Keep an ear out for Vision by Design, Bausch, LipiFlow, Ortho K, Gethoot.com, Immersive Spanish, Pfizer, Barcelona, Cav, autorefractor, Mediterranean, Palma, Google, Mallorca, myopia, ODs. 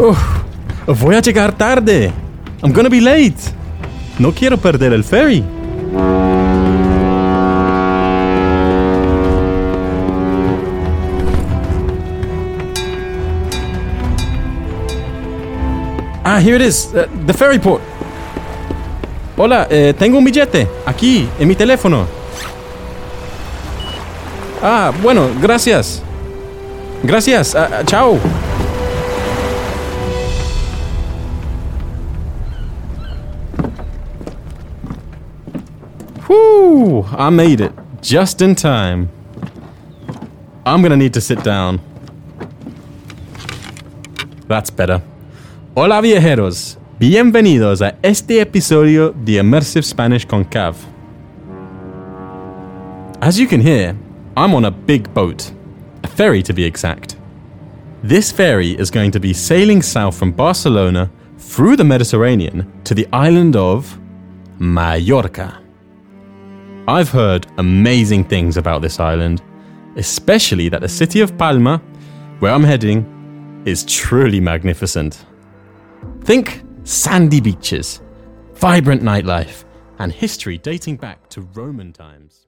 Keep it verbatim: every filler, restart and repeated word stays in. Oh, voy a llegar tarde. I'm gonna be late. No quiero perder el ferry. Ah, here it is. Uh, the ferry port. Hola, eh, tengo un billete. Aquí, en mi teléfono. Ah, bueno, gracias. Gracias. Uh, chao. Whew, I made it. Just in time. I'm gonna need to sit down. That's better. Hola viajeros, bienvenidos a este episodio de Immersive Spanish con Cav. As you can hear, I'm on a big boat, a ferry to be exact. This ferry is going to be sailing south from Barcelona through the Mediterranean to the island of Mallorca. I've heard amazing things about this island, especially that the city of Palma, where I'm heading, is truly magnificent. Think sandy beaches, vibrant nightlife, and history dating back to Roman times.